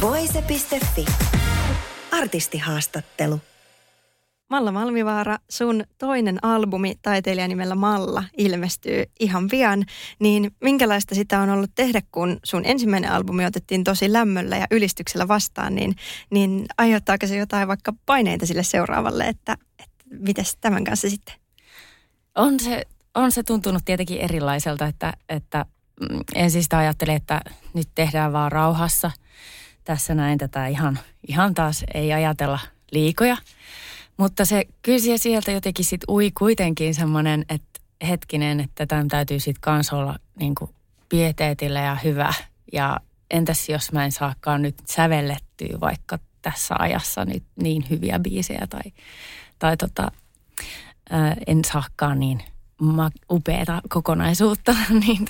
Voise.fi. Artistihaastattelu. Malla Malmivaara, sun toinen albumi taiteilijanimellä Malla ilmestyy ihan pian. Niin minkälaista sitä on ollut tehdä, kun sun ensimmäinen albumi otettiin tosi lämmöllä ja ylistyksellä vastaan, niin aiheuttaako se jotain vaikka paineita sille seuraavalle, että mitäs tämän kanssa sitten? On se tuntunut tietenkin erilaiselta, että ensin sitä ajattelin, että nyt tehdään vaan rauhassa. Tässä näin tätä ihan taas ei ajatella liikoja. Mutta se kyllä sieltä jotenkin sit ui kuitenkin semmoinen, että hetkinen, että tämän täytyy sit kans olla niinku pieteetillä ja hyvä. Ja entäs jos mä en saakaan nyt sävellettyä vaikka tässä ajassa nyt niin hyviä biisejä tai en saakaan niin upeata kokonaisuutta. Niin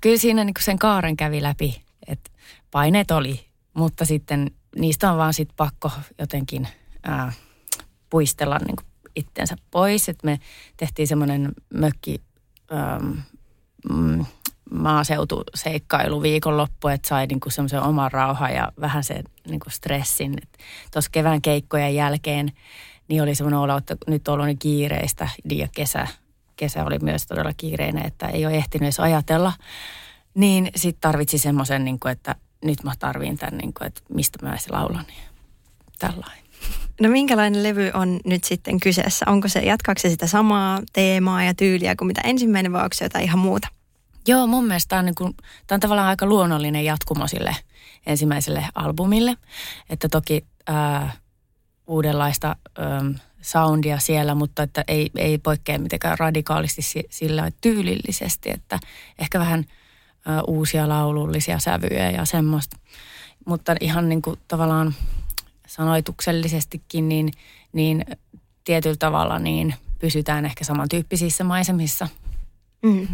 kyllä siinä niinku sen kaaren kävi läpi, että paineet oli, mutta sitten niistä on vaan sit pakko jotenkin puistella niin kuin itsensä pois. Et me tehtiin semmoinen mökki maaseutuseikkailu viikonloppu, että sai niin kuin semmoisen oman rauhan ja vähän sen niin kuin stressin. Tuossa kevään keikkojen jälkeen niin oli semmoinen olo, että nyt on ollut niin kiireistä ja kesä oli myös todella kiireinen, että ei ole ehtinyt edes ajatella. Niin sitten tarvitsi semmoisen, niin kuin, että nyt mä tarviin tämän, niin kuin, että mistä mä edes laulan ja tällainen. No minkälainen levy on nyt sitten kyseessä? Onko se, jatkaako se sitä samaa teemaa ja tyyliä kuin mitä ensimmäinen, vai onko se jotain ihan muuta? Joo, mun mielestä tämä on tavallaan aika luonnollinen jatkumo sille ensimmäiselle albumille. Että toki uudenlaista soundia siellä, mutta että ei poikkea mitenkään radikaalisti sillä tyylillisesti. Että ehkä vähän uusia laulullisia sävyjä ja semmoista. Mutta ihan niin kuin tavallaan sanoituksellisestikin, niin tietyllä tavalla niin pysytään ehkä samantyyppisissä maisemissa. Mm.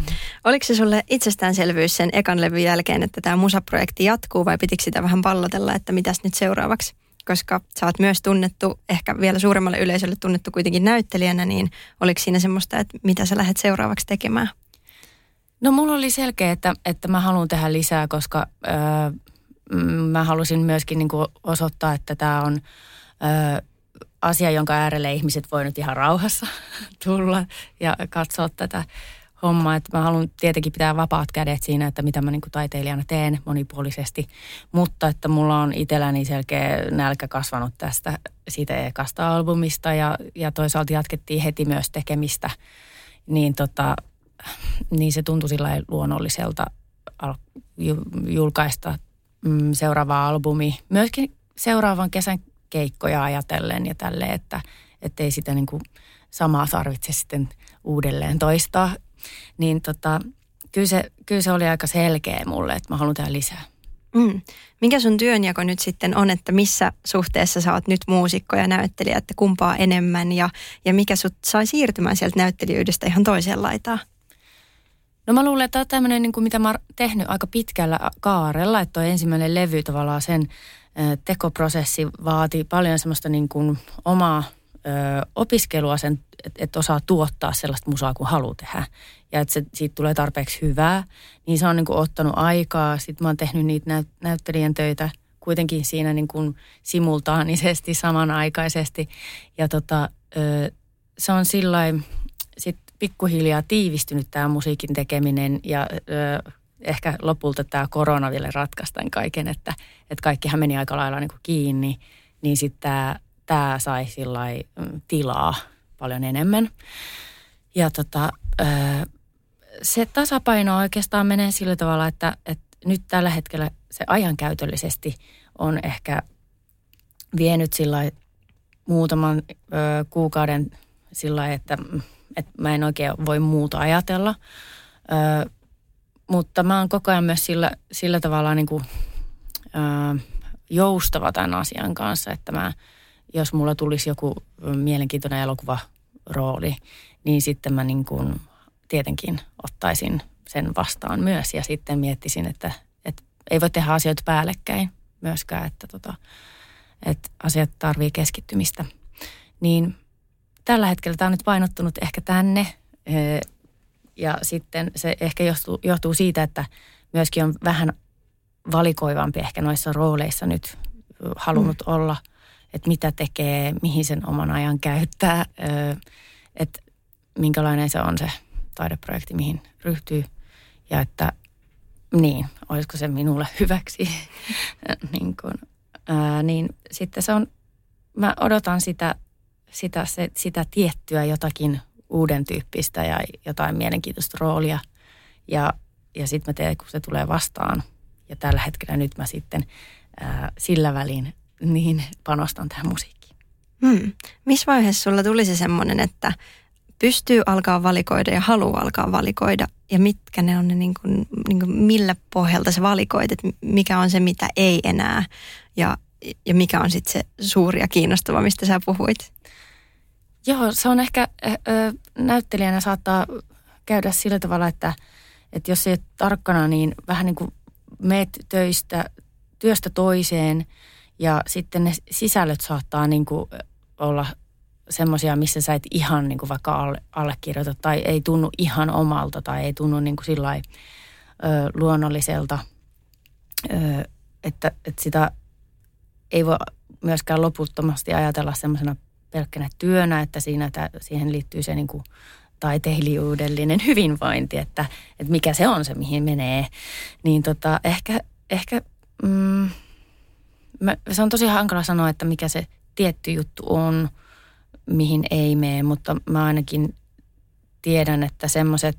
Oliko se sulle itsestäänselvyys sen ekan levyn jälkeen, että tämä musaprojekti jatkuu, vai pitikö sitä vähän pallotella, että mitäs nyt seuraavaksi? Koska sä oot myös tunnettu, ehkä vielä suuremmalle yleisölle tunnettu kuitenkin näyttelijänä, niin oliko siinä semmoista, että mitä sä lähdet seuraavaksi tekemään? No mulla oli selkeä, että mä haluan tehdä lisää, koska mä halusin myöskin niin kuin osoittaa, että tämä on asia, jonka äärelle ihmiset voi nyt ihan rauhassa tulla ja katsoa tätä hommaa. Että mä haluan tietenkin pitää vapaat kädet siinä, että mitä mä niin kuin taiteilijana teen monipuolisesti, mutta että mulla on itselläni selkeä nälkä kasvanut tästä siitä ekasta albumista ja toisaalta jatkettiin heti myös tekemistä, niin se tuntui sillä lailla luonnolliselta julkaista seuraava albumi. Myöskin seuraavan kesän keikkoja ajatellen ja tälleen, että ei sitä niin kuin samaa tarvitse sitten uudelleen toistaa. Niin kyllä se oli aika selkeä mulle, että mä haluan tehdä lisää. Mm. Mikä sun työnjako nyt sitten on, että missä suhteessa sä oot nyt muusikko ja näyttelijä, että kumpaa enemmän ja mikä sut sai siirtymään sieltä näyttelijyydestä ihan toiseen laitaan? No mä luulen, että tämä on tämmöinen, niin kuin mitä mä oon tehnyt aika pitkällä kaarella, että toi ensimmäinen levy tavallaan sen tekoprosessi vaati paljon semmoista niin kuin omaa opiskelua sen, että osaa tuottaa sellaista musaa kuin haluaa tehdä ja että siitä tulee tarpeeksi hyvää, niin se on niin kuin ottanut aikaa. Sitten mä oon tehnyt niitä näyttelijän töitä kuitenkin siinä niin kuin simultaanisesti, samanaikaisesti ja se on sillain sitten pikkuhiljaa tiivistynyt tämä musiikin tekeminen ja ehkä lopulta tämä korona vielä ratkaisi tämän kaiken, että kaikkihan meni aika lailla niin kuin kiinni, niin sitten tämä sai sillai tilaa paljon enemmän. Ja se tasapaino oikeastaan menee sillä tavalla, että nyt tällä hetkellä se ajankäytöllisesti on ehkä vienyt sillai muutaman kuukauden sillai, että mä en oikein voi muuta ajatella, mutta mä oon koko ajan myös sillä tavalla niin kuin joustava tämän asian kanssa, että jos mulla tulisi joku mielenkiintoinen elokuvarooli, niin sitten mä niin kuin tietenkin ottaisin sen vastaan myös ja sitten miettisin, että ei voi tehdä asioita päällekkäin myöskään, että asiat tarvii keskittymistä. Niin tällä hetkellä tämä on nyt painottunut ehkä tänne ja sitten se ehkä johtuu siitä, että myöskin on vähän valikoivampi ehkä noissa rooleissa nyt halunnut olla, että mitä tekee, mihin sen oman ajan käyttää, että minkälainen se on se taideprojekti, mihin ryhtyy ja että niin, olisiko se minulle hyväksi, niin sitten se on, mä odotan sitä tiettyä jotakin uuden tyyppistä ja jotain mielenkiintoista roolia ja sitten mä teen, kun se tulee vastaan ja tällä hetkellä nyt mä sitten sillä välin niin panostan tähän musiikkiin. Missä vaiheessa sulla tuli se semmoinen, että pystyy alkaa valikoida ja haluaa alkaa valikoida ja mitkä ne on ne niin kuin millä pohjalta sä valikoit, että mikä on se mitä ei enää ja mikä on sitten se suuri ja kiinnostava, mistä sä puhuit? Joo, se on ehkä näyttelijänä saattaa käydä sillä tavalla, että jos ei ole tarkkana, niin vähän niin kuin meet työstä toiseen ja sitten ne sisällöt saattaa niin kuin olla semmoisia, missä sä et ihan niin kuin vaikka allekirjoita tai ei tunnu ihan omalta tai ei tunnu niin kuin sillain luonnolliselta, että sitä ei voi myöskään loputtomasti ajatella semmoisena pelkkänä työnä, että siihen liittyy se niin kuin taiteilijuudellinen hyvinvointi, että mikä se on se, mihin menee. Niin se on tosi hankala sanoa, että mikä se tietty juttu on, mihin ei mene, mutta mä ainakin tiedän, että semmoiset,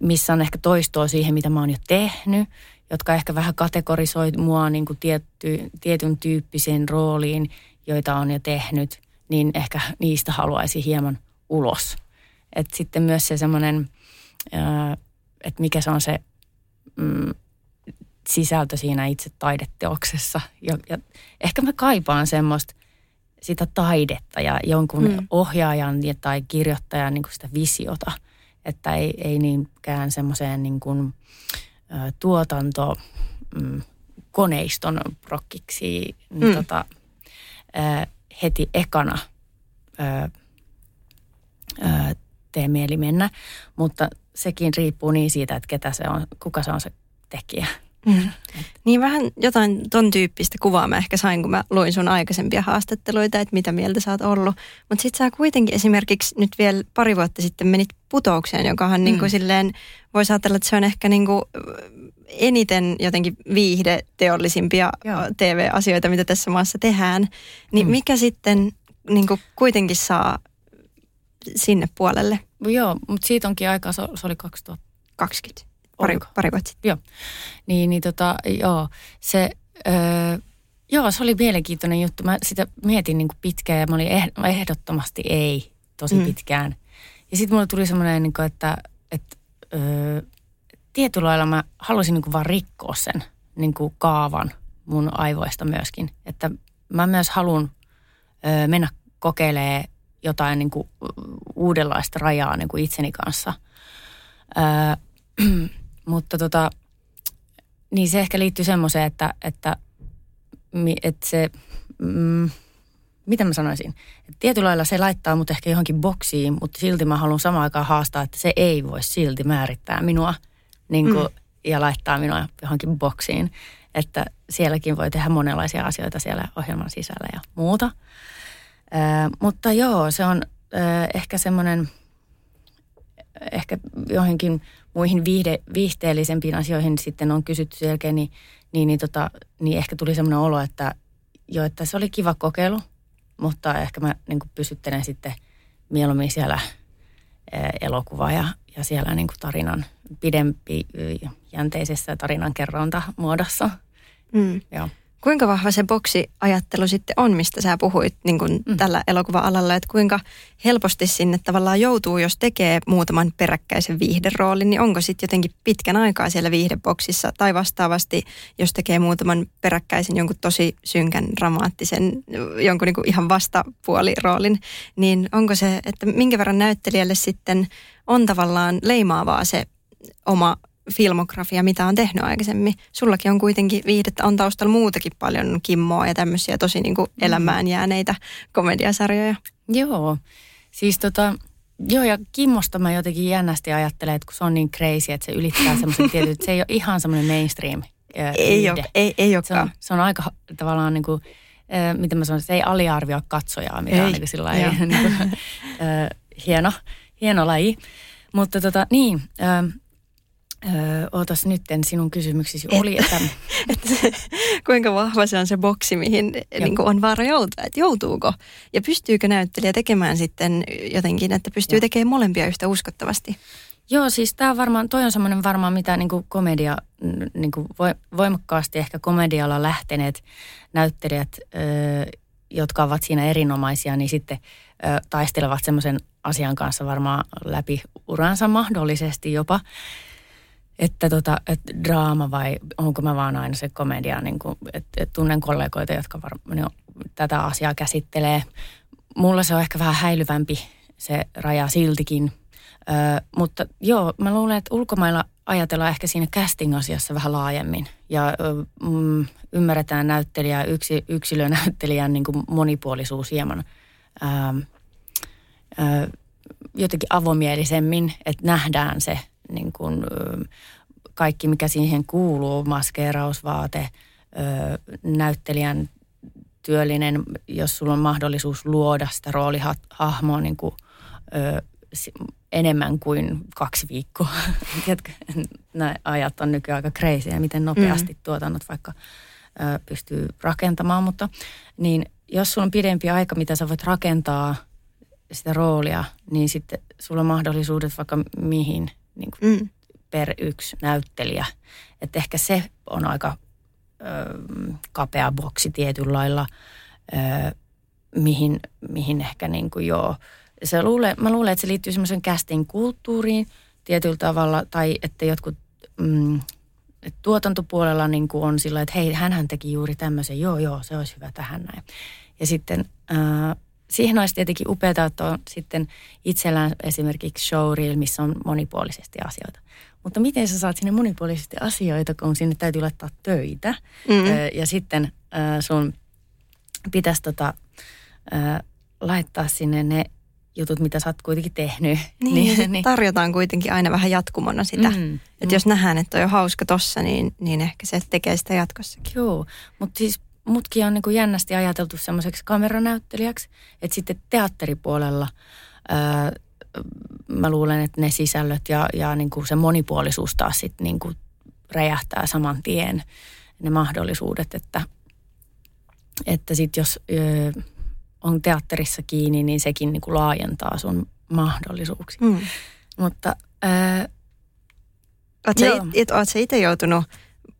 missä on ehkä toistoa siihen, mitä mä oon jo tehnyt, jotka ehkä vähän kategorisoi mua niin kuin tietyn tyyppiseen rooliin, joita on jo tehnyt, niin ehkä niistä haluaisi hieman ulos. Et sitten myös se semmoinen, että mikä se on se sisältö siinä itse taideteoksessa. Ja ehkä mä kaipaan semmoista sitä taidetta ja jonkun ohjaajan tai kirjoittajan niin kuin sitä visiota, että ei niinkään semmoiseen niin kuin tuotantokoneiston prokkiksi heti ekana tee mieli mennä, mutta sekin riippuu niin siitä, että kuka se on se tekijä. Niin vähän jotain ton tyyppistä kuvaa mä ehkä sain, kun mä luin sun aikaisempia haastatteluita, että mitä mieltä sä oot ollut. Mutta sit sä kuitenkin esimerkiksi nyt vielä pari vuotta sitten menit Putoukseen, jokahan niinku silleen voisi ajatella, että se on ehkä niinku eniten jotenkin viihdeteollisimpia TV-asioita, mitä tässä maassa tehdään. Niin mikä sitten niinku kuitenkin saa sinne puolelle? Joo, mutta siitä onkin aikaa, se oli 2020. Pari vuotta sitten. Joo. Se oli mielenkiintoinen juttu. Mä sitä mietin niin kuin pitkään ja mä olin ehdottomasti ei tosi pitkään. Ja sitten mulle tuli semmoinen, niin kuin, että tietyllä lailla mä halusin niin kuin vaan rikkoa sen niin kuin kaavan mun aivoista myöskin. Että mä myös haluan mennä kokeilemaan jotain niin kuin uudenlaista rajaa niin kuin itseni kanssa. Mutta niin se ehkä liittyy semmoiseen, että se, mitä mä sanoisin, että tietyllä lailla se laittaa mut ehkä johonkin boksiin, mutta silti mä haluan samaan aikaan haastaa, että se ei voi silti määrittää minua niin kuin, ja laittaa minua johonkin boksiin. Että sielläkin voi tehdä monenlaisia asioita siellä ohjelman sisällä ja muuta. Mutta joo, se on ehkä semmoinen, ehkä johonkin muihin viihteellisempiin asioihin sitten on kysytty selkeä, niin ehkä tuli semmoinen olo, että se oli kiva kokeilu, mutta ehkä mä niin kuin pysyttelen sitten mieluummin siellä elokuvaa ja siellä niin kuin tarinan pidempi jänteisessä tarinan kerronta muodossa. Joo. kuinka vahva se boksiajattelu sitten on, mistä sä puhuit niin kuin tällä elokuva-alalla, että kuinka helposti sinne tavallaan joutuu, jos tekee muutaman peräkkäisen viihderoolin, niin onko sitten jotenkin pitkän aikaa siellä viihdeboksissa tai vastaavasti, jos tekee muutaman peräkkäisen jonkun tosi synkän, dramaattisen, jonkun niin kuin ihan vastapuoliroolin, niin onko se, että minkä verran näyttelijälle sitten on tavallaan leimaavaa se oma filmografia, mitä on tehnyt aikaisemmin. Sullakin on kuitenkin viihdettä, on taustalla muutakin paljon kimmoa ja tämmöisiä tosi niin kuin elämään jääneitä komediasarjoja. Joo, siis joo ja kimmosta mä jotenkin jännästi ajattelen, että kun se on niin crazy, että se ylittää semmoisen tietyn, että se ei ole ihan semmoinen mainstream viihde. Ei olekaan. Se on aika tavallaan niin kuin, miten mä sanon, se ei aliarvioi katsojaa, mikä on niin sillä lailla hieno laji. Mutta niin... ootas nytten sinun kysymyksesi oli, että kuinka vahva se on se boksi, mihin niin on vaara joutua, että joutuuko ja pystyykö näyttelijä tekemään sitten jotenkin, että pystyy tekemään molempia yhtä uskottavasti. Joo, siis tämä varmaan, toi on semmoinen varmaan mitä niin kuin komedia, niin kuin voimakkaasti ehkä komedialla lähteneet näyttelijät, jotka ovat siinä erinomaisia, niin sitten taistelevat semmoisen asian kanssa varmaan läpi uransa mahdollisesti jopa. Että että draama vai onko mä vaan aina se komedia, niin kuin, että tunnen kollegoita, jotka tätä asiaa käsittelee. Mulla se on ehkä vähän häilyvämpi se raja siltikin, mutta joo, mä luulen, että ulkomailla ajatellaan ehkä siinä casting-asiassa vähän laajemmin. Ja ymmärretään näyttelijää, yksilönäyttelijän niin kuin monipuolisuus hieman jotenkin avomielisemmin, että nähdään se. Niin kuin, kaikki, mikä siihen kuuluu, maskeerausvaate, näyttelijän työllinen, jos sulla on mahdollisuus luoda sitä roolihahmoa niin kuin, enemmän kuin 2 viikkoa. Nämä ajat on nykyään aika crazy ja miten nopeasti tuotannot vaikka pystyy rakentamaan, mutta niin, jos sulla on pidempi aika, mitä sä voit rakentaa sitä roolia, niin sitten sulla on mahdollisuudet vaikka mihin. Niin kuin per yksi näyttelijä. Et ehkä se on aika kapea boksi tietyllä lailla, mihin ehkä niin kuin joo. Mä luulen, että se liittyy semmoisen casting-kulttuuriin tietyllä tavalla, tai että jotkut tuotantopuolella niin kuin on sillä, että hei, hänhän teki juuri tämmöisen, joo, se olisi hyvä tähän näin. Ja sitten... siihen olisi tietenkin upeata, että on sitten itsellään esimerkiksi showreel, missä on monipuolisesti asioita. Mutta miten sä saat sinne monipuolisesti asioita, kun sinne täytyy laittaa töitä. Ja sitten sun pitäisi laittaa sinne ne jutut, mitä sä oot kuitenkin tehnyt. Niin, tarjotaan kuitenkin aina vähän jatkumona sitä. Että jos nähdään, että on jo hauska tossa, niin ehkä se tekee sitä jatkossakin. Joo, mutta siis... Mutkin on niin kuin jännästi ajateltu semmoiseksi kameranäyttelijäksi, että sitten teatteripuolella mä luulen, että ne sisällöt ja niin kuin se monipuolisuus taas sitten niin kuin räjähtää saman tien ne mahdollisuudet, että sitten jos on teatterissa kiinni, niin sekin niin kuin laajentaa sun mahdollisuuksia. Mutta ootko sä itse joutunut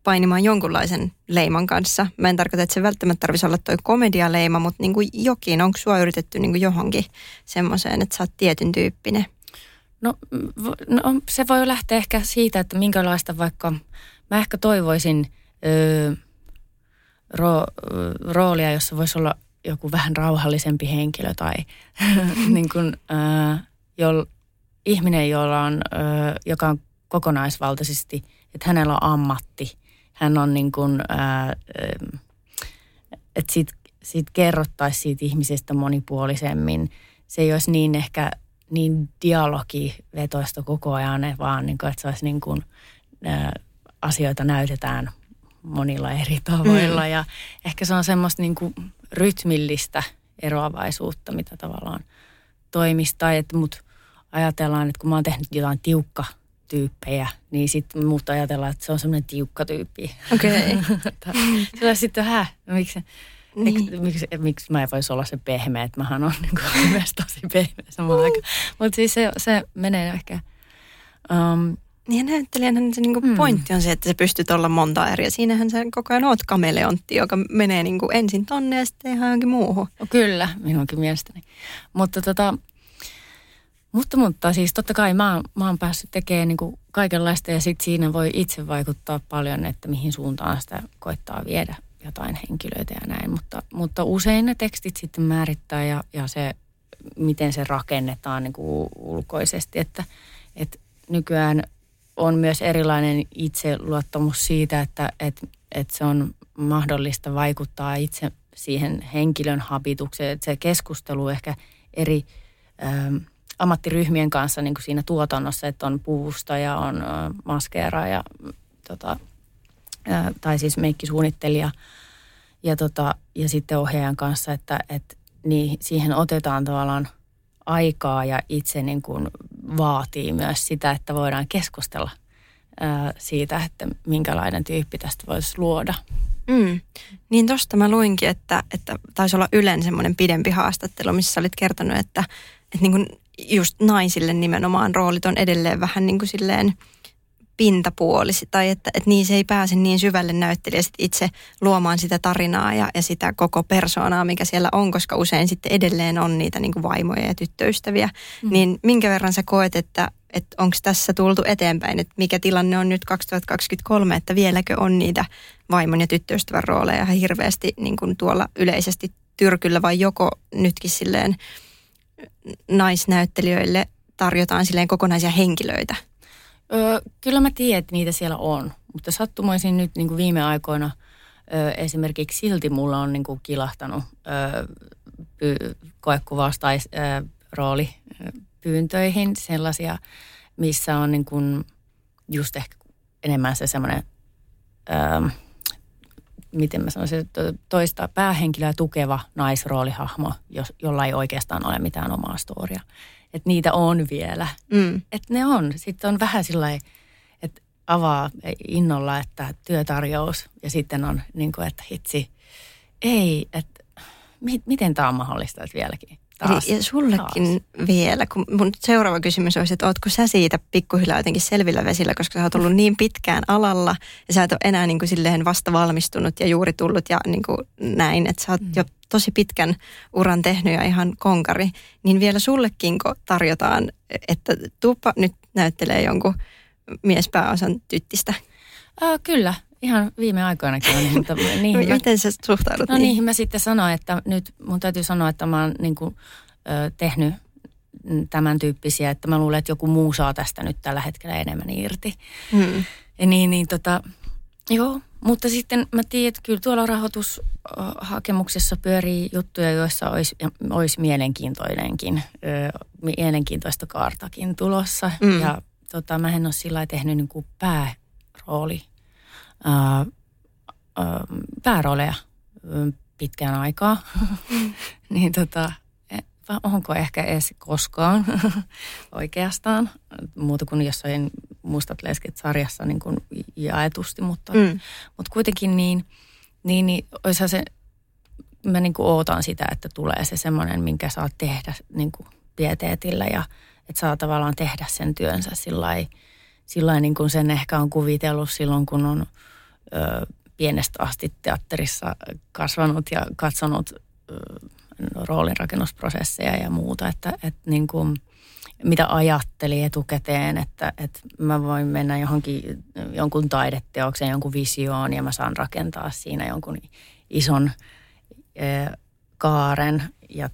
painimaan jonkunlaisen leiman kanssa? Mä en tarkoita, että se välttämättä tarvitsisi olla toi komedialeima, mutta niin kuin jokin, onko sua yritetty niin kuin johonkin semmoiseen, että sä oot tietyn tyyppinen? No se voi lähteä ehkä siitä, että minkälaista vaikka, mä ehkä toivoisin roolia, jossa voisi olla joku vähän rauhallisempi henkilö tai niin kuin, ihminen, joka on kokonaisvaltaisesti, että hänellä on ammatti. Hän on niin kuin, että siitä kerrottaisiin siitä ihmisestä monipuolisemmin. Se ei olisi niin ehkä niin dialogivetoista koko ajan, vaan niin kuin, että se olisi niin kuin, asioita näytetään monilla eri tavoilla. Ja ehkä se on semmoista niin kuin rytmillistä eroavaisuutta, mitä tavallaan toimistaa. Että mut ajatellaan, että kun mä oon tehnyt jotain tiukka tyyppejä, niin sitten muuta ajatellaan, että se on semmoinen tiukka tyyppi. Okei. Se on sitten, miksi mä en voisi olla se pehmeä, että mähän on myös tosi pehmeä samaan aikaan. Mutta siis se menee ehkä Ja näyttelijänhän se niinku pointti on se, että sä pystyt olla monta eri. Ja siinähän sä koko ajan oot kameleontti, joka menee niinku ensin tonne ja sitten ihan johonkin muuhun. Kyllä, minunkin mielestäni. Mutta siis totta kai mä oon päässyt tekemään niinku kaikenlaista ja sitten siinä voi itse vaikuttaa paljon, että mihin suuntaan sitä koittaa viedä jotain henkilöitä ja näin. Mutta usein ne tekstit sitten määrittää ja se, miten se rakennetaan niinku ulkoisesti, että nykyään on myös erilainen itseluottamus siitä, että se on mahdollista vaikuttaa itse siihen henkilön habitukseen. Että se keskustelu ehkä eri ammattiryhmien kanssa niin kuin siinä tuotannossa, että on puvusta ja on maskeeraa ja, tai siis meikkisuunnittelija ja sitten ohjaajan kanssa, että niin siihen otetaan tavallaan aikaa ja itse niin kuin vaatii myös sitä, että voidaan keskustella siitä, että minkälainen tyyppi tästä voisi luoda. Mm. Niin tosta mä luinkin, että taisi olla Ylen semmoinen pidempi haastattelu, missä olit kertonut, että niin kuin just naisille nimenomaan roolit on edelleen vähän niin kuin silleen pintapuolisi, tai että niin se ei pääse niin syvälle näyttelijä sit itse luomaan sitä tarinaa ja sitä koko persoonaa, mikä siellä on, koska usein sitten edelleen on niitä niin kuin vaimoja ja tyttöystäviä. Mm. Niin minkä verran sä koet, että onko tässä tultu eteenpäin, että mikä tilanne on nyt 2023, että vieläkö on niitä vaimon ja tyttöystävän rooleja ihan hirveästi niin kuin tuolla yleisesti tyrkyllä, vai joko nytkin silleen naisnäyttelijöille tarjotaan silleen kokonaisia henkilöitä? Kyllä mä tiedän, että niitä siellä on, mutta sattumoisin nyt niin kuin viime aikoina esimerkiksi silti mulla on niin kuin kilahtanut koekuvausroolipyyntöihin sellaisia, missä on niin kuin just ehkä enemmän se semmoinen, miten mä sanoisin, toista päähenkilöä tukeva naisroolihahmo, jolla ei oikeastaan ole mitään omaa storiaa. Että niitä on vielä. Mm. Että ne on. Sitten on vähän sillain, että avaa innolla, että työtarjous. Ja sitten on niin kuin, että hitsi, ei, että miten tämä on mahdollista, että vieläkin. Taas, ja sullekin taas. Vielä, kun mun seuraava kysymys olisi, että ootko sä siitä pikkuhiljaa jotenkin selvillä vesillä, koska sä oot ollut niin pitkään alalla ja sä et ole enää niin kuin silleen vasta valmistunut ja juuri tullut ja niin kuin näin, että sä oot jo tosi pitkän uran tehnyt ja ihan konkari, niin vielä sullekin kun tarjotaan, että tuuppa nyt näyttelee jonkun miespääosan tyttistä. Kyllä. Ihan viime aikoinakin on niin. Miten sä suhtaudut? No niihin mä sitten sanoin, että nyt mun täytyy sanoa, että mä oon niin kuin, tehnyt tämän tyyppisiä, että mä luulen, että joku muu saa tästä nyt tällä hetkellä enemmän irti. Hmm. Joo, mutta sitten mä tiedän, että kyllä tuolla rahoitushakemuksessa pyörii juttuja, joissa olisi mielenkiintoista kaartakin tulossa. Hmm. Ja mä en ole sillä tehnyt niin kuin päärooli. Päärooleja pitkään aikaa, niin onko ehkä edes koskaan oikeastaan, muuta kuin jossain Mustat lesket -sarjassa niin kuin jaetusti, mutta kuitenkin niin olisihan se, mä niin kuin ootan sitä, että tulee se semmoinen, minkä saa tehdä niin kuin pieteetillä ja että saa tavallaan tehdä sen työnsä sillä niin kuin sen ehkä on kuvitellut silloin, kun on pienestä asti teatterissa kasvanut ja katsonut roolinrakennusprosesseja ja muuta, että niin kuin, mitä ajatteli etukäteen, että mä voin mennä johonkin jonkun taideteokseen, jonkun visioon ja mä saan rakentaa siinä jonkun ison kaaren ja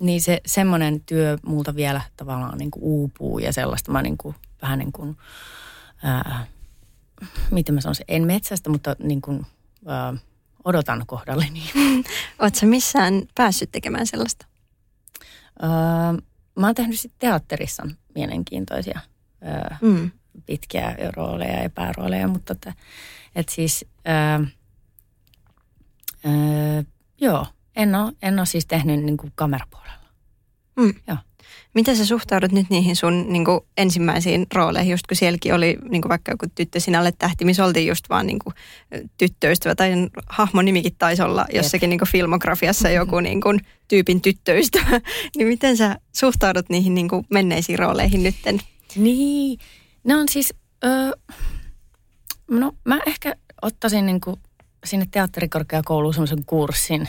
niin se semmoinen työ multa vielä tavallaan niin kuin uupuu ja sellaista mä niin kuin vähän niin kuin, miten mä sanoisin, en metsästä, mutta niin kuin, odotan kohdalleni. Ootko sä missään päässyt tekemään sellaista? Mä oon tehnyt sitten teatterissa mielenkiintoisia pitkiä rooleja ja päärooleja, mutta joo, en ole siis tehnyt niin kuin kamerapuolella. Mm. Joo. Miten sä suhtaudut nyt niihin sun niin kuin ensimmäisiin rooleihin, just kun sielläkin oli niin kuin vaikka joku Tyttö sinälle -tähti, missä oltiin just vaan niin kuin tyttöystävä, tai hahmon nimikin taisi olla jossakin niin kuin filmografiassa joku niin kuin tyypin tyttöystävä. Niin miten sä suhtaudut niihin niin kuin menneisiin rooleihin nytten? Niin, Ne on siis, no mä ehkä ottaisin niinku sinne teatterikorkeakouluun semmoisen kurssin,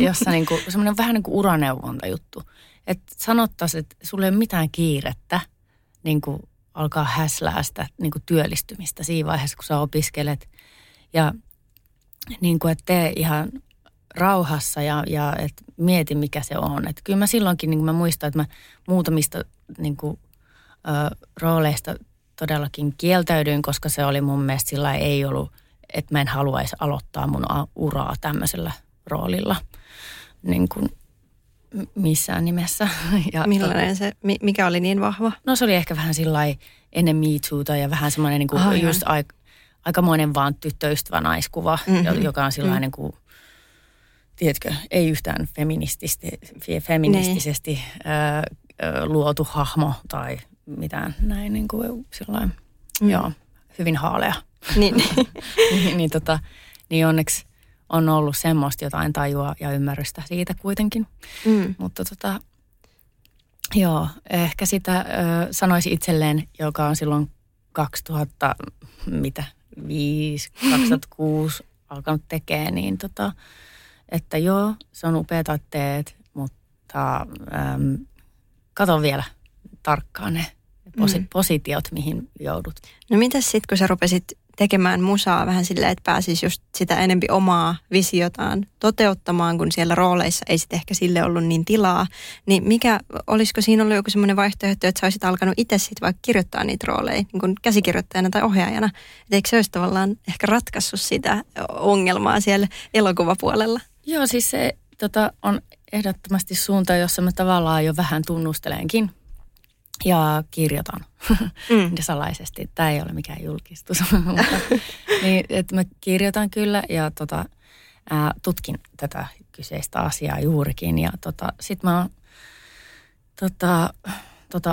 jossa niinku, semmoinen vähän niin kuin uraneuvontajuttu. Että sanottaisiin, että sulla ei ole mitään kiirettä niinku alkaa häslää sitä niinku työllistymistä siinä vaiheessa, kun sä opiskelet. Ja niinku, että tee ihan rauhassa ja et mieti, mikä se on. Et kyllä mä silloinkin, niin mä muistan, että mä muutamista niinku rooleista todellakin kieltäydyin, koska se oli mun mielestä sillä ei ollut, että mä en haluaisi aloittaa mun uraa tämmöisellä roolilla niin kuin missään nimessä. Ja millainen se, mikä oli niin vahva? No se oli ehkä vähän sillai ennen Me Toota ja vähän semmoinen niin kuin just aikamoinen vaan tyttöystävä naiskuva, joka on sillain niin kuin, tiedätkö, ei yhtään feministisesti luotu hahmo tai mitään näin niin kuin sillain, joo, hyvin haalea. Niin onneksi on ollut semmoista jotain tajua ja ymmärrystä siitä kuitenkin. Mutta joo, ehkä sitä sanoisi itselleen, joka on silloin 2006 alkanut tekemään, niin että joo, se on upeata teet, mutta kato vielä tarkkaan ne positiot, mihin joudut. No mitäs sitten, kun sä rupesit tekemään musaa vähän silleen, että pääsis just sitä enempi omaa visiotaan toteuttamaan, kun siellä rooleissa ei sitten ehkä sille ollut niin tilaa, niin olisiko siinä ollut joku semmoinen vaihtoehto, että sä olisit alkanut itse sitten vaikka kirjoittaa niitä rooleja, niin kuin käsikirjoittajana tai ohjaajana, että eikö se olisi tavallaan ehkä ratkaissut sitä ongelmaa siellä elokuvapuolella? Joo, siis se on ehdottomasti suunta, jossa mä tavallaan jo vähän tunnustelenkin. Ja kirjoitan salaisesti. Tämä ei ole mikään julkistus. Niin, että mä kirjoitan kyllä ja tutkin tätä kyseistä asiaa juurikin. Ja sit mä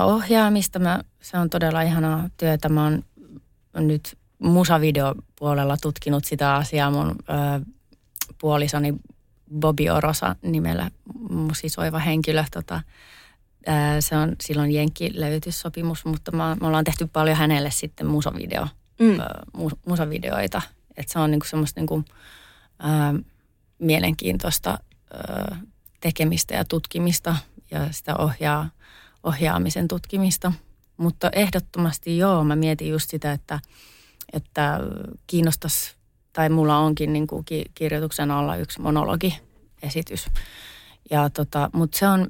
ohjaamista, se on todella ihanaa työtä. Mä oon nyt musavideopuolella tutkinut sitä asiaa mun puolisoni Bobi Orosa nimellä musisoiva henkilö se on silloin Jenkki-levytyssopimus, mutta me ollaan tehty paljon hänelle sitten musavideoita. Että se on niinku semmoista niinku, mielenkiintoista tekemistä ja tutkimista ja sitä ohjaamisen tutkimista. Mutta ehdottomasti joo, mä mietin just sitä, että kiinnostaisi, tai mulla onkin niinku kirjoituksen alla yksi monologiesitys. Mutta se on...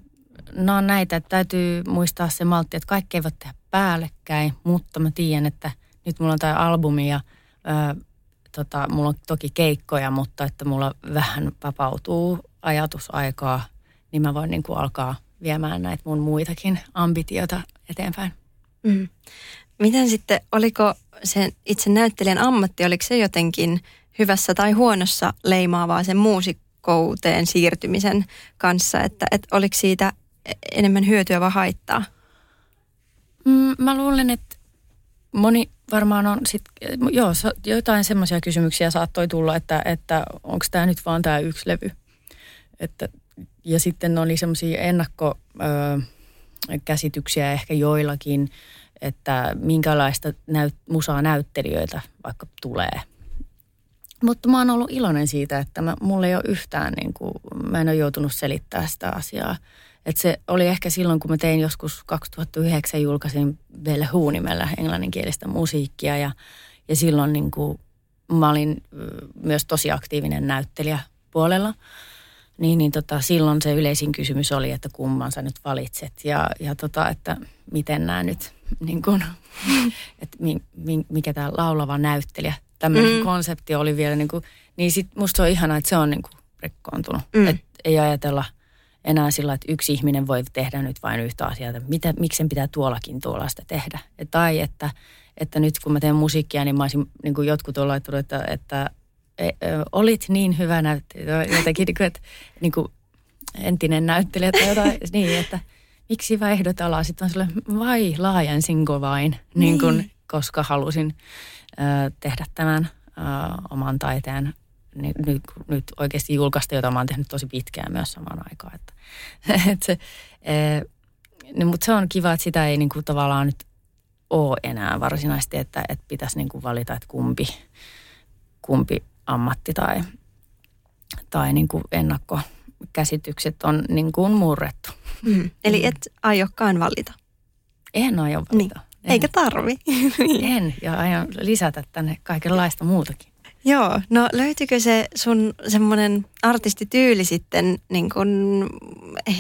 No näitä, että täytyy muistaa se maltti, että kaikki eivät tehdä päällekkäin, mutta mä tiedän, että nyt mulla on tämä albumi ja mulla on toki keikkoja, mutta että mulla vähän vapautuu ajatusaikaa, niin mä voin niin kuin alkaa viemään näitä mun muitakin ambitioita eteenpäin. Mm. Miten sitten, oliko sen itse näyttelijän ammatti, oliko se jotenkin hyvässä tai huonossa leimaavaa sen muusikkouteen siirtymisen kanssa, että oliko siitä... enemmän hyötyä vai haittaa? Mä luulen, että moni varmaan on sit, joo, jotain semmoisia kysymyksiä saattoi tulla, että onko tämä nyt vaan tämä yksi levy. Että, ja sitten oli semmoisia ennakkokäsityksiä ehkä joillakin, että minkälaista musaa näyttelijöitä vaikka tulee. Mutta mä oon ollut iloinen siitä, että mulla ei ole yhtään, niin kuin, mä en ole joutunut selittämään sitä asiaa. Että se oli ehkä silloin, kun mä tein joskus 2009, julkaisin Belle Huunimellä englanninkielistä musiikkia. Ja silloin niin kuin, mä olin myös tosi aktiivinen näyttelijä puolella. Niin, silloin se yleisin kysymys oli, että kumman sä nyt valitset. Ja että miten nää nyt, niin kuin, että mikä tää laulava näyttelijä. Tämmöinen konsepti oli vielä, niin kuin, niin sit musta on ihanaa, että se on niin kuin rikkoontunut. Että ei ajatella... enää sillä, että yksi ihminen voi tehdä nyt vain yhtä asiaa, että miksen pitää tuolla sitä tehdä. Tai että nyt kun mä teen musiikkia, niin mä olisin, niin kuin jotkut on laittunut, että olit niin hyvä näyttelijä, jotenkin, että niin kuin entinen näyttelijä tai jotain, niin, että miksi vaihdot alaa? Sitten on sellainen, vai laajensinko vain, niin kuin, koska halusin tehdä tämän oman taiteen. Nyt oikeasti julkaista, jota mä oon tehnyt tosi pitkään myös samaan aikaan. Mutta se on kiva, että sitä ei niinku tavallaan nyt ole enää varsinaisesti, että pitäisi niin kuin valita, että kumpi ammatti tai niin kuin ennakkokäsitykset on niin kuin murrettu. Mm. Eli et aiokaan valita? En aio valita. Niin. En. Eikä tarvi. En, ja aion lisätä tänne kaikenlaista muutakin. Joo, no löytyykö se sun semmoinen artistityyli sitten niin kuin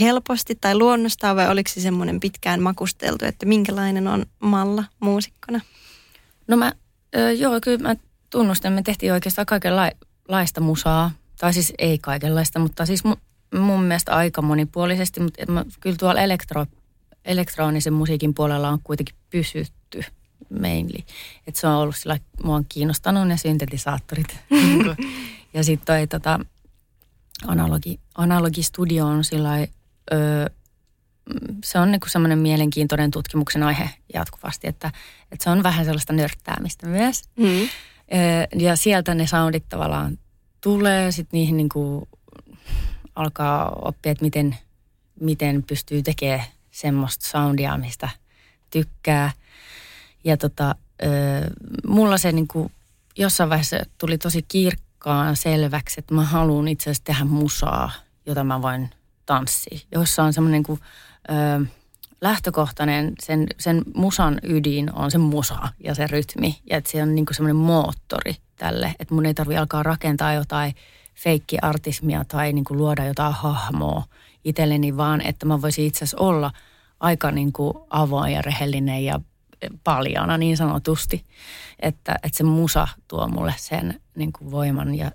helposti tai luonnostaan, vai oliko se semmoinen pitkään makusteltu, että minkälainen on Malla muusikkona? No mä, joo, kyllä mä tunnustan, me tehtiin oikeastaan kaikenlaista musaa, tai siis ei kaikenlaista, mutta siis mun mielestä aika monipuolisesti, mutta kyllä tuolla elektronisen musiikin puolella on kuitenkin pysytty mainly. Että se on ollut sillä, mua on kiinnostanut ne syntetisaattorit. Ja sitten toi analogistudioon on sillä, se on niinku semmoinen mielenkiintoinen tutkimuksen aihe jatkuvasti, että se on vähän sellaista nörttäämistä myös. Mm. Ja sieltä ne soundit tavallaan tulee, sitten niihin niinku alkaa oppia, että miten pystyy tekemään semmoista soundia, mistä tykkää. Ja mulla se niinku jossain vaiheessa tuli tosi kirkkaan selväksi, että mä haluan itse asiassa tehdä musaa, jota mä voin tanssia. Jossa on semmoinen niinku, lähtökohtainen, sen musan ydin on se musa ja se rytmi. Ja että se on niinku semmoinen moottori tälle, että mun ei tarvitse alkaa rakentaa jotain feikkiartismia tai niinku luoda jotain hahmoa itselleni, vaan että mä voisin itse asiassa olla aika niinku avoin ja rehellinen ja paljana niin sanotusti, että se musa tuo mulle sen niin kuin voiman ja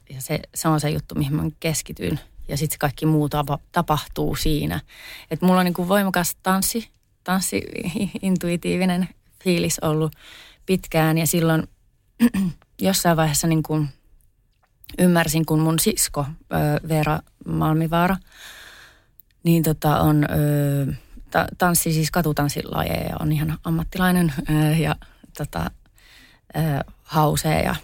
se on se juttu, mihin mä keskityn. Ja sitten kaikki muu tapahtuu siinä. Että mulla on niin kuin voimakas tanssi intuitiivinen fiilis ollut pitkään ja silloin jossain vaiheessa niin kuin ymmärsin, kun mun sisko Veera Malmivaara niin on... tanssi siis katutanssilajeja ja on ihan ammattilainen ja hausee ja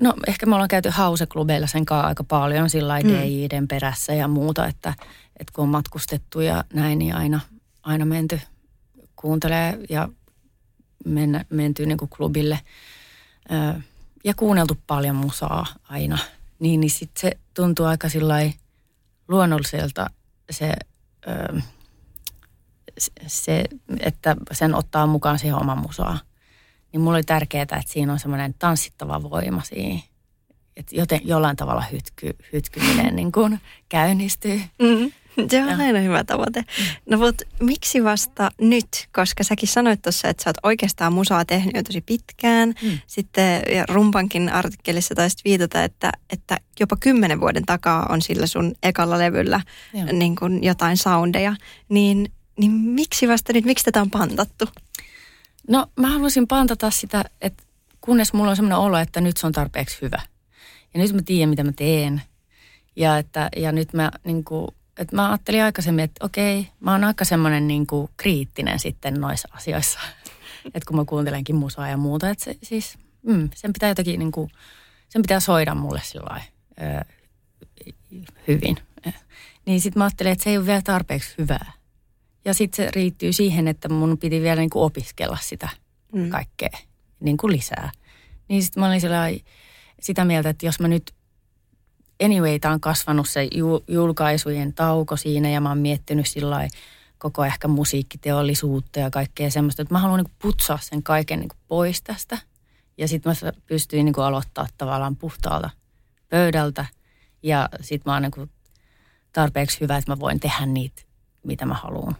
no ehkä me ollaan käyty hauseklubeilla sen kanssa aika paljon sillä DJ:den perässä ja muuta, että kun on matkustettu ja näin, niin aina menty kuuntelee ja menty niin kuin klubille ja kuunneltu paljon musaa aina, niin sitten se tuntuu aika sillai luonnolliselta se... Se, että sen ottaa mukaan siihen oman musaan, niin mulla oli tärkeää, että siinä on semmoinen tanssittava voima siihen. Että jollain tavalla hytkyminen niin kuin käynnistyy. Mm. Se on aina hyvä tavoite. No mutta miksi vasta nyt? Koska säkin sanoit tuossa, että sä oot oikeastaan musaa tehnyt jo tosi pitkään. Mm. Sitten ja Rumpankin artikkelissa taisit viitata, että jopa 10 vuoden takaa on sillä sun ekalla levyllä niin kuin jotain soundeja. Niin miksi vasta nyt? Miksi tätä on pantattu? No mä halusin pantata sitä, että kunnes mulla on semmoinen olo, että nyt se on tarpeeksi hyvä. Ja nyt mä tiedän, mitä mä teen. Ja nyt mä niinku, että mä ajattelin aikaisemmin, että okei, mä oon aika semmoinen niinku kriittinen sitten noissa asioissa. Että kun mä kuuntelenkin musaa ja muuta, että se siis, sen pitää jotakin niinku, sen pitää soida mulle sillain hyvin. Niin sit mä ajattelin, että se ei ole vielä tarpeeksi hyvää. Ja sitten se riittyy siihen, että mun piti vielä niin kuin opiskella sitä kaikkea niin kuin lisää. Niin sitten mä olin sitä mieltä, että jos mä nyt, anyway, tää on kasvanut se julkaisujen tauko siinä ja mä oon miettinyt sillä koko ehkä musiikkiteollisuutta ja kaikkea semmoista, että mä haluan niin kuin putsaa sen kaiken niin kuin pois tästä. Ja sitten mä pystyin niin kuin aloittaa tavallaan puhtaalta pöydältä ja sitten mä oon niin kuin tarpeeksi hyvä, että mä voin tehdä niitä, mitä mä haluan.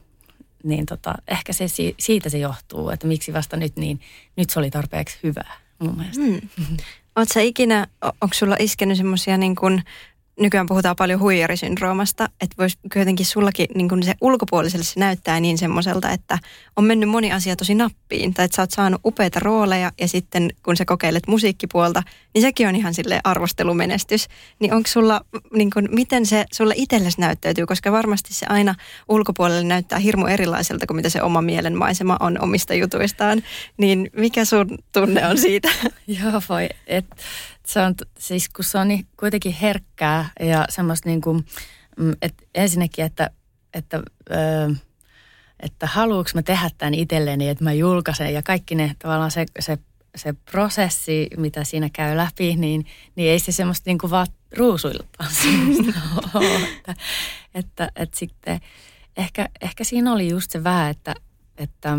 Niin ehkä se siitä se johtuu, että miksi vasta nyt, niin nyt se oli tarpeeksi hyvää mun mielestä. Mm. Ootko sä ikinä, onko sulla iskenyt semmoisia niin kuin, nykyään puhutaan paljon huijarisyndroomasta, että vois jotenkin sullakin niin kuin se ulkopuoliselle se näyttää niin semmoiselta, että on mennyt moni asia tosi nappiin, tai että sä oot saanut upeita rooleja ja sitten kun sä kokeilet musiikkipuolta, niin sekin on ihan silleen arvostelumenestys. Niin onko sulla, niin kuin, miten se sulle itsellesi näyttäytyy, koska varmasti se aina ulkopuolelle näyttää hirmu erilaiselta kuin mitä se oma mielenmaisema on omista jutuistaan, niin mikä sun tunne on siitä? Joo voi, että... Se on siis, kun se on niin kuitenkin herkkää ja semmoista niin kuin, että ensinnäkin, että että haluanko mä tehdä tämän itselleni, että mä julkaisen ja kaikki ne tavallaan se prosessi, mitä siinä käy läpi, niin ei se semmoista niin kuin vaan ruusuiltaan semmoista ole. Että sitten ehkä siinä oli just se vähän, että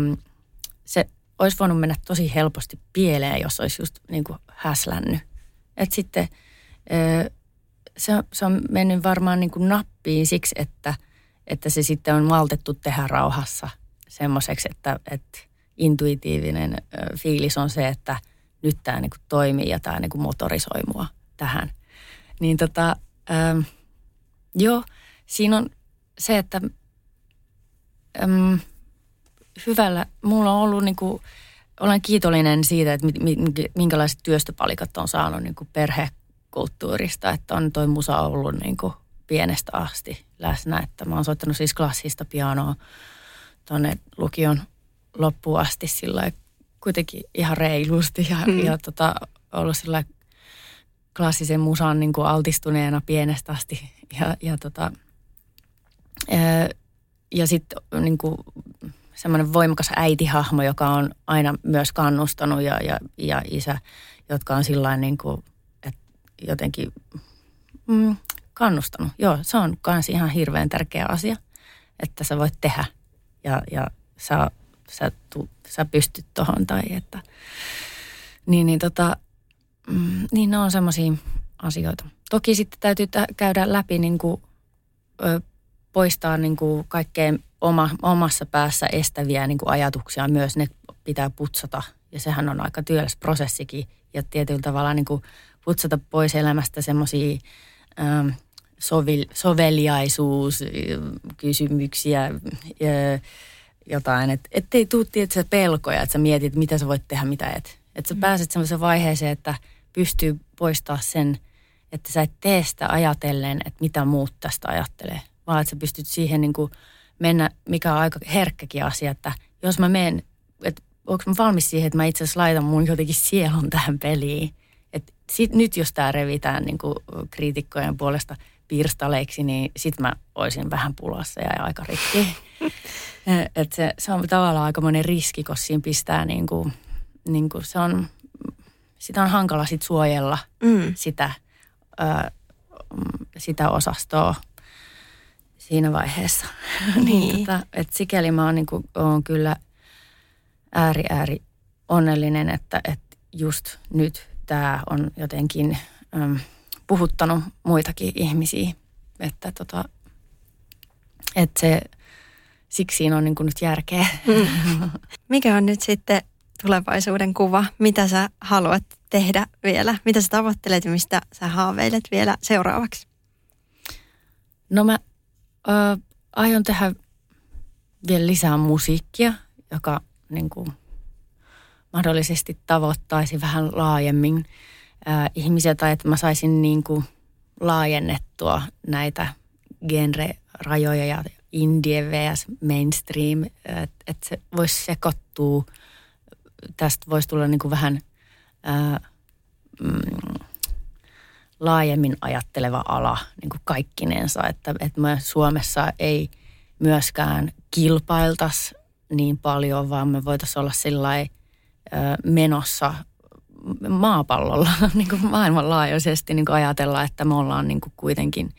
se olisi voinut mennä tosi helposti pieleen, jos olisi just niin kuin häslännyt. Että sitten se on mennyt varmaan niin kuin nappiin siksi, että se sitten on maltettu tehdä rauhassa semmoiseksi, että intuitiivinen fiilis on se, että nyt tämä niin kuin toimii ja tämä niin kuin motorisoi mua tähän. Niin siinä on se, että hyvällä, mulla on ollut niin kuin, olen kiitollinen siitä, että minkälaiset työstöpalikat on saanut niin kuin perhekulttuurista, että on toi musa ollut niin kuin pienestä asti läsnä, että mä oon soittanut siis klassista pianoa tuonne lukion loppuun asti sillä kuitenkin ihan reilusti ja ollut sillä klassisen musan niin kuin altistuneena pienestä asti ja sitten niin kuin semmoinen voimakas äitihahmo, joka on aina myös kannustanut ja isä, jotka on sillain niin kuin, että jotenkin kannustanut. Joo, se on kans ihan hirveän tärkeä asia, että sä voit tehdä ja sä pystyt tohon tai että niin ne on semmoisia asioita. Toki sitten täytyy käydä läpi niin kuin, poistaa niin kuin kaikkea omassa päässä estäviä niin kuin ajatuksia myös, ne pitää putsata ja sehän on aika työläs prosessikin ja tietyllä tavalla niin kuin putsata pois elämästä semmoisia soveliaisuuskysymyksiä, jotain, ettei tuu tietysti pelkoja, että sä mietit, mitä sä voit tehdä, mitä et. Että sä pääset semmoiseen vaiheeseen, että pystyy poistaa sen, että sä et tee sitä ajatellen, että mitä muut tästä ajattelee, vaan että sä pystyt siihen niin kuin mennä, mikä on aika herkkäkin asia, että jos mä menen, että onko mä valmis siihen, että mä itse asiassa laitan mun jotenkin sielun tähän peliin. Että nyt jos tää revitään niin kuin kriitikkojen puolesta pirstaleiksi, niin sit mä oisin vähän pulassa ja aika rikki. Että se on tavallaan aikamoinen riski, koska siinä pistää niin kuin se on, sitä on hankala sit suojella sitä osastoa siinä vaiheessa. Niin. Että sikäli mä oon, niin kuin, oon kyllä ääri onnellinen, että just nyt tää on jotenkin puhuttanut muitakin ihmisiä, että että se siksi siinä on niin kuin nyt järkeä. Mikä on nyt sitten tulevaisuuden kuva? Mitä sä haluat tehdä vielä? Mitä sä tavoittelet ja mistä sä haaveilet vielä seuraavaksi? No mä aion tehdä vielä lisää musiikkia, joka niin kuin mahdollisesti tavoittaisi vähän laajemmin ihmisiä tai että mä saisin niin kuin laajennettua näitä genre-rajoja ja indie vs. mainstream, että se voisi sekoittua, tästä voisi tulla niin kuin vähän laajemmin ajatteleva ala niin kuin kaikkinensa, että me Suomessa ei myöskään kilpailtaisi niin paljon, vaan me voitaisiin olla sillai menossa maapallolla niin kuin maailmanlaajuisesti niin kuin ajatella, että me ollaan niin kuin kuitenkin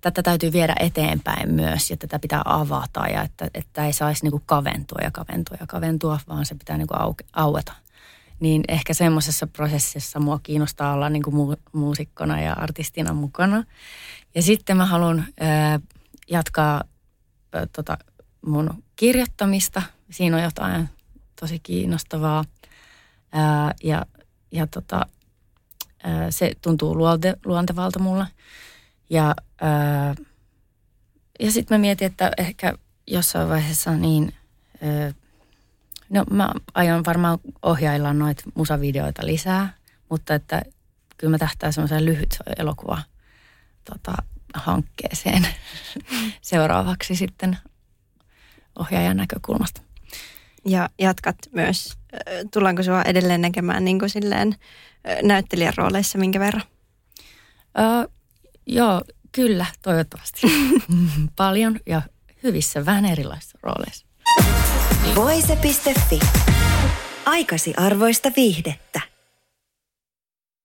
tätä täytyy viedä eteenpäin myös ja tätä pitää avata ja että ei saisi niinku kaventua, vaan se pitää niinku aueta. Niin ehkä semmoisessa prosessissa mua kiinnostaa olla niinku muusikkona ja artistina mukana. Ja sitten mä haluan jatkaa mun kirjoittamista. Siinä on jotain tosi kiinnostavaa ja se tuntuu luontevalta mulle. Ja sitten mä mietin, että ehkä jossain vaiheessa mä aion varmaan ohjailla noita musavideoita lisää, mutta että kyllä mä tähtään semmoiseen lyhyt elokuva hankkeeseen seuraavaksi sitten ohjaajan näkökulmasta. Ja jatkat myös, tullaanko sua edelleen näkemään niin kuin silleen näyttelijän rooleissa minkä verran? Joo, Kyllä, toivottavasti. Paljon ja hyvissä, vähän erilaisissa rooleissa. Voise.fi. Aikasi arvoista viihdettä.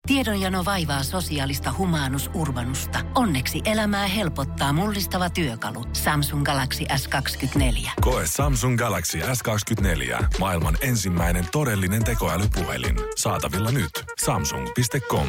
Tiedonjano vaivaa sosiaalista Humanus Urbanusta. Onneksi elämää helpottaa mullistava työkalu. Samsung Galaxy S24. Koe Samsung Galaxy S24. Maailman ensimmäinen todellinen tekoälypuhelin. Saatavilla nyt. Samsung.com.